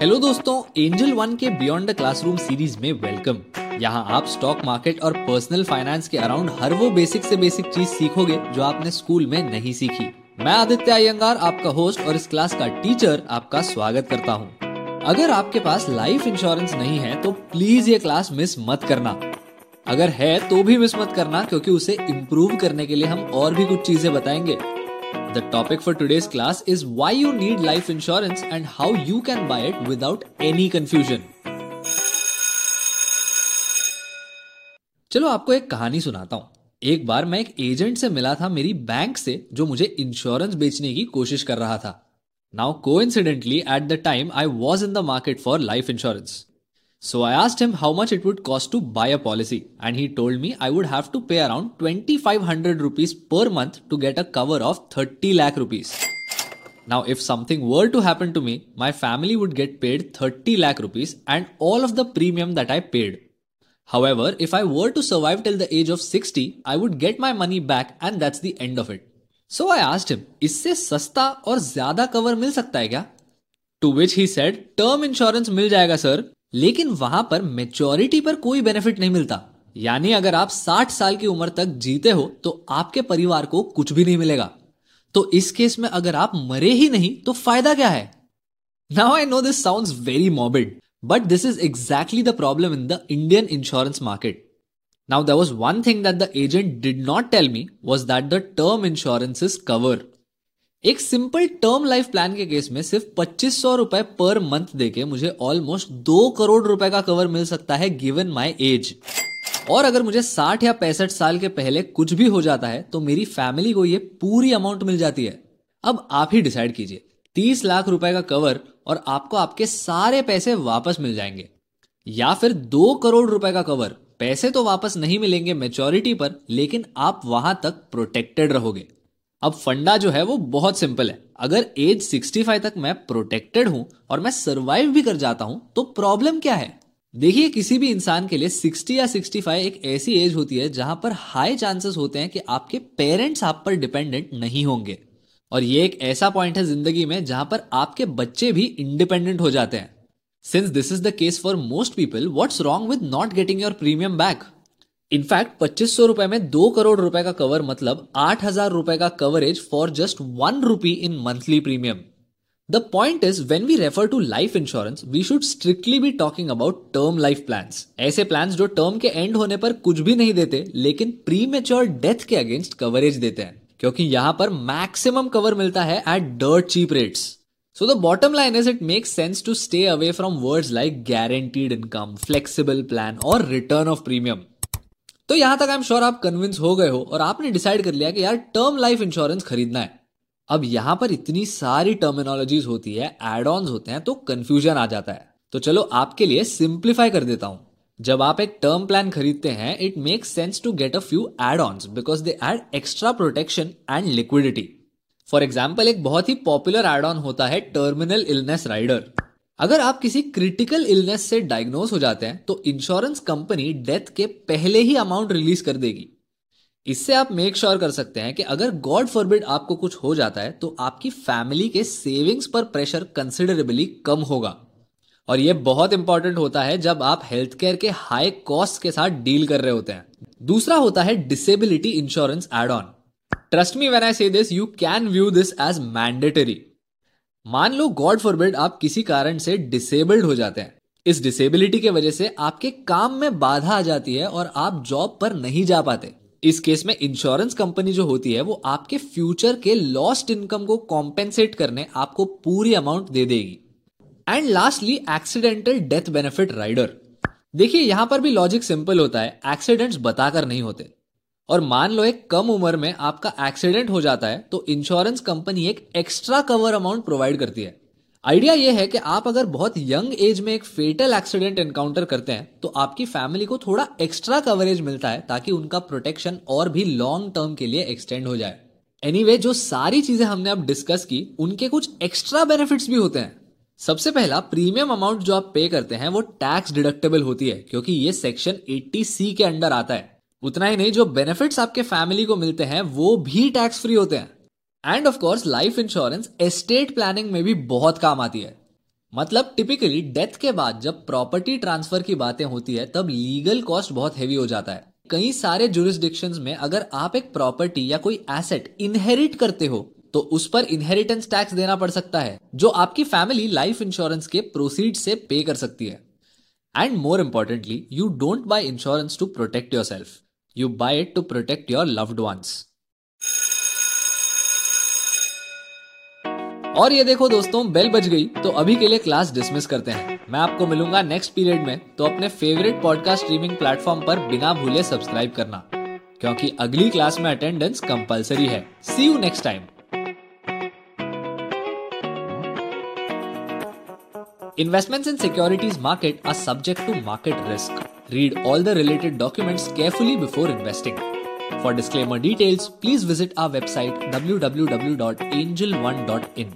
Hello दोस्तों, Angel One के beyond the classroom series में वेलकम। यहाँ आप स्टॉक मार्केट और पर्सनल फाइनेंस के अराउंड हर वो बेसिक से बेसिक चीज सीखोगे जो आपने स्कूल में नहीं सीखी। मैं आदित्य अयंगार आपका होस्ट और इस क्लास का टीचर आपका स्वागत करता हूँ। अगर आपके पास लाइफ इंश्योरेंस नहीं है तो प्लीज ये क्लास मिस मत करना। अगर है तो भी मिस मत करना, क्योंकि उसे इम्प्रूव करने के लिए हम और भी कुछ चीजें बताएंगे। The topic for today's class is why you need life insurance and how you can buy it without any confusion. चलो आपको एक कहानी सुनाता हूँ। एक बार मैं एक एजेंट से मिला था मेरी बैंक से, जो मुझे इंश्योरेंस बेचने की कोशिश कर रहा था। Now coincidentally at the time I was in the market for life insurance. So I asked him how much it would cost to buy a policy and he told me I would have to pay around 2500 rupees per month to get a cover of 30 lakh rupees. Now if something were to happen to me, my family would get paid 30 lakh rupees and all of the premium that I paid. However, if I were to survive till the age of 60, I would get my money back and that's the end of it. So I asked him, इससे सस्ता और ज्यादा cover मिल सकता है क्या? To which he said, term insurance मिल जाएगा sir. लेकिन वहां पर मैच्योरिटी पर कोई बेनिफिट नहीं मिलता, यानी अगर आप 60 साल की उम्र तक जीते हो तो आपके परिवार को कुछ भी नहीं मिलेगा। तो इस केस में अगर आप मरे ही नहीं तो फायदा क्या है? Now I know this sounds very morbid, but this is exactly the problem in the Indian insurance market. Now there was one thing that the agent did not tell me was that the term insurance is cover. एक simple term life plan के case में सिर्फ 2500 रुपए per month देके मुझे almost 2 crore रुपए का cover मिल सकता है गिवन माय एज। और अगर मुझे 60 या 65 साल के पहले कुछ भी हो जाता है तो मेरी फैमिली को ये पूरी अमाउंट मिल जाती है। अब आप ही डिसाइड कीजिए, 30 लाख रुपए का कवर और आपको आपके सारे पैसे वापस मिल जाएंगे, या फिर 2 करोड़ रुपए का कवर। पैसे तो वापस नहीं मिलेंगे मैच्योरिटी पर, लेकिन आप वहां तक प्रोटेक्टेड रहोगे। अब फंडा जो है वो बहुत सिंपल है। अगर एज 65 तक मैं प्रोटेक्टेड हूं और मैं सरवाइव भी कर जाता हूं तो प्रॉब्लम क्या है? देखिए, किसी भी इंसान के लिए 60 या 65 एक ऐसी एज होती है जहां पर हाई चांसेस होते हैं कि आपके पेरेंट्स आप पर डिपेंडेंट नहीं होंगे। और ये एक ऐसा पॉइंट है जिंदगी में जहां पर आपके बच्चे भी इंडिपेंडेंट हो जाते हैं। Since this is the case for most people, what's wrong with not getting your premium back? In fact 2500 रुपए में 2 करोड़ रुपए का कवर, मतलब 8000 रुपए का coverage for just 1 rupee in monthly premium. The point is, when we refer to life insurance we should strictly be talking about term life plans, ऐसे plans जो term के एंड होने पर कुछ भी नहीं देते लेकिन प्रीमेच्योर डेथ के अगेंस्ट कवरेज देते हैं, क्योंकि यहां पर मैक्सिमम कवर मिलता है at dirt cheap rates. So the bottom line is it makes sense to stay away from words like guaranteed income, flexible plan or return of premium. तो यहां तक आई एम श्योर आप convince हो गए हो और आपने डिसाइड कर लिया कि यार टर्म लाइफ इंश्योरेंस खरीदना है। अब यहां पर इतनी सारी टर्मिनोलॉजीज होती है, एड ऑन्स होते हैं, तो कंफ्यूजन आ जाता है। तो चलो आपके लिए सिंप्लीफाई कर देता हूं। जब आप एक टर्म प्लान खरीदते हैं, it makes sense to get a few add ons because they add extra protection and liquidity. For example, एक बहुत ही पॉपुलर एड ऑन होता है टर्मिनल इलनेस राइडर। अगर आप किसी क्रिटिकल इलनेस से डायग्नोज हो जाते हैं तो इंश्योरेंस कंपनी डेथ के पहले ही अमाउंट रिलीज कर देगी। इससे आप मेक श्योर कर सकते हैं कि अगर गॉड फॉरबिड आपको कुछ हो जाता है तो आपकी फैमिली के सेविंग्स पर प्रेशर कंसिडरेबली कम होगा। और यह बहुत इंपॉर्टेंट होता है जब आप हेल्थ केयर के हाई कॉस्ट के साथ डील कर रहे होते हैं। दूसरा होता है disability insurance add on. Trust me when I say this, you can view this as mandatory. मान लो गॉड फॉरबिड आप किसी कारण से डिसेबल्ड हो जाते हैं। इस डिसेबिलिटी के वजह से आपके काम में बाधा आ जाती है और आप जॉब पर नहीं जा पाते। इस केस में इंश्योरेंस कंपनी जो होती है वो आपके फ्यूचर के लॉस्ट इनकम को कॉम्पेंसेट करने आपको पूरी अमाउंट दे देगी। And lastly accidental death benefit rider. देखिए, यहां पर भी लॉजिक सिंपल होता है, एक्सीडेंट्स बताकर नहीं होते। और मान लो एक कम उम्र में आपका एक्सीडेंट हो जाता है तो इंश्योरेंस कंपनी एक एक्स्ट्रा कवर अमाउंट प्रोवाइड करती है। आइडिया यह है कि आप अगर बहुत यंग एज में एक फेटल एक्सीडेंट एनकाउंटर करते हैं तो आपकी फैमिली को थोड़ा एक्स्ट्रा कवरेज मिलता है, ताकि उनका प्रोटेक्शन और भी लॉन्ग टर्म के लिए एक्सटेंड हो जाए। एनीवे, जो सारी चीजें हमने अब डिस्कस की उनके कुछ एक्स्ट्रा बेनिफिट्स भी होते हैं। सबसे पहला, प्रीमियम अमाउंट जो आप पे करते हैं वो टैक्स डिडक्टेबल होती है, क्योंकि ये सेक्शन 80C के अंडर आता है। उतना ही नहीं, जो बेनिफिट्स आपके फैमिली को मिलते हैं वो भी टैक्स फ्री होते हैं। And of course life insurance estate planning में भी बहुत काम आती है। मतलब टिपिकली डेथ के बाद जब प्रॉपर्टी ट्रांसफर की बातें होती है तब लीगल कॉस्ट बहुत हेवी हो जाता है। कई सारे जुरिस्डिक्शंस में अगर आप एक प्रॉपर्टी या कोई एसेट इनहेरिट करते हो तो उस पर इनहेरिटेंस टैक्स देना पड़ सकता है जो आपकी फैमिली लाइफ इंश्योरेंस के प्रोसीड से पे कर सकती है। And more importantly, you don't buy insurance to protect yourself, you buy it to protect your loved ones. और ये देखो दोस्तों, बेल बज गई तो अभी के लिए क्लास डिसमिस करते हैं। मैं आपको मिलूंगा नेक्स्ट पीरियड में, तो अपने फेवरेट पॉडकास्ट स्ट्रीमिंग प्लेटफॉर्म पर बिना भूले सब्सक्राइब करना, क्योंकि अगली क्लास में अटेंडेंस कंपलसरी है। See you next time. Investments in securities market are subject to market risk. Read all the related documents carefully before investing. For disclaimer details, please visit our website www.angelone.in.